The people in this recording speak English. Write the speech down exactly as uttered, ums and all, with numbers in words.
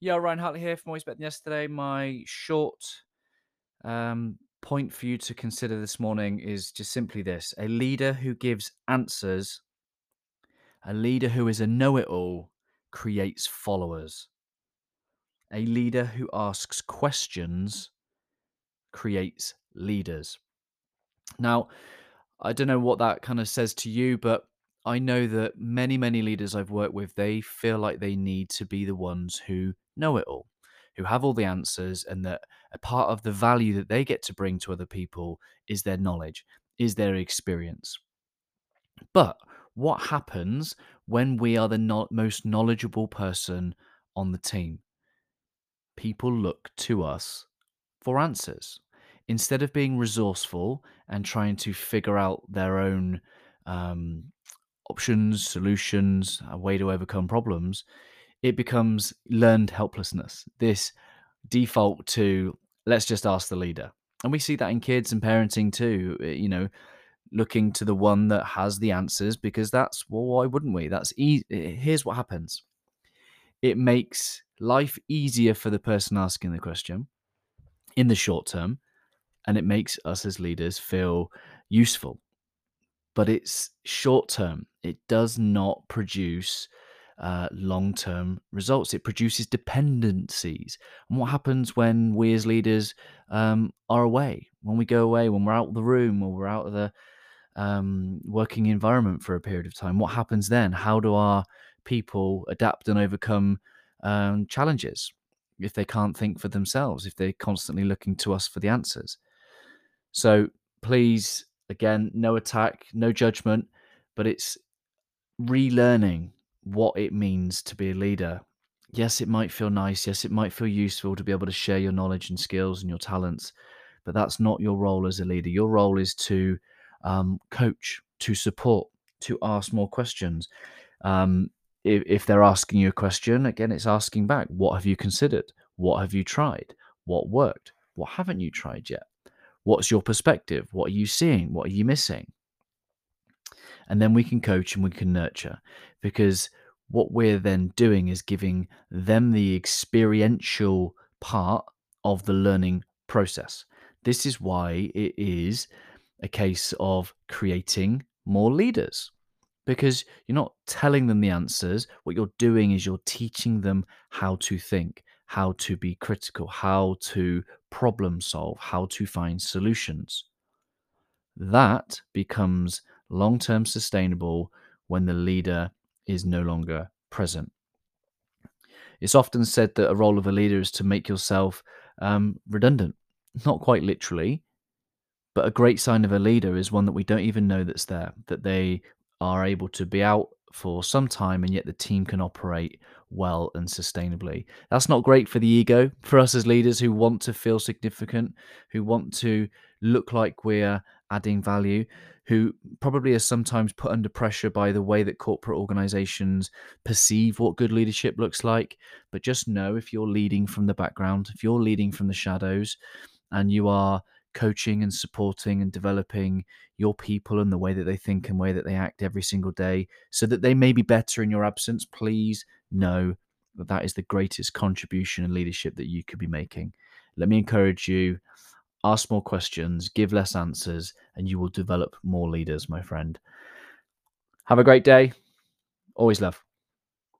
Yeah, Ryan Hartley here from Always Better Than Yesterday. My short um, point for you to consider this morning is just simply this. A leader who gives answers, a leader who is a know-it-all, creates followers. A leader who asks questions creates leaders. Now, I don't know what that kind of says to you, but I know that many, many leaders I've worked with, they feel like they need to be the ones who know it all, who have all the answers, and that a part of the value that they get to bring to other people is their knowledge, is their experience. But what happens when we are the no- most knowledgeable person on the team? People look to us for answers. Instead of being resourceful and trying to figure out their own um, options, solutions, a way to overcome problems, it becomes learned helplessness. This default to, let's just ask the leader. And we see that in kids and parenting too, you know, looking to the one that has the answers, because that's, well, why wouldn't we? That's easy. Here's what happens. It makes life easier for the person asking the question in the short term, and it makes us as leaders feel useful. But it's short term. It does not produce uh, long term results. It produces dependencies. And what happens when we as leaders um, are away, when we go away, when we're out of the room or we're out of the um, working environment for a period of time? What happens then? How do our people adapt and overcome um, challenges if they can't think for themselves, if they're constantly looking to us for the answers? So please, again, no attack, no judgment, but it's relearning what it means to be a leader. Yes, it might feel nice. Yes, it might feel useful to be able to share your knowledge and skills and your talents, but that's not your role as a leader. Your role is to um, coach, to support, to ask more questions. Um, if, if they're asking you a question, again, it's asking back, what have you considered? What have you tried? What worked? What haven't you tried yet? What's your perspective? What are you seeing? What are you missing? And then we can coach and we can nurture, because what we're then doing is giving them the experiential part of the learning process. This is why it is a case of creating more leaders, because you're not telling them the answers. What you're doing is you're teaching them how to think, how to be critical, how to problem solve, how to find solutions. That becomes long-term sustainable when the leader is no longer present. It's often said that a role of a leader is to make yourself um, redundant. Not quite literally, but a great sign of a leader is one that we don't even know that's there, that they are able to be out for some time, and yet the team can operate well and sustainably. That's not great for the ego, for us as leaders who want to feel significant, who want to look like we're adding value, who probably are sometimes put under pressure by the way that corporate organizations perceive what good leadership looks like. But just know, if you're leading from the background, if you're leading from the shadows, and you are coaching and supporting and developing your people and the way that they think and way that they act every single day so that they may be better in your absence, please know that that is the greatest contribution and leadership that you could be making. Let me encourage you, ask more questions, give less answers, and you will develop more leaders, my friend. Have a great day. Always love.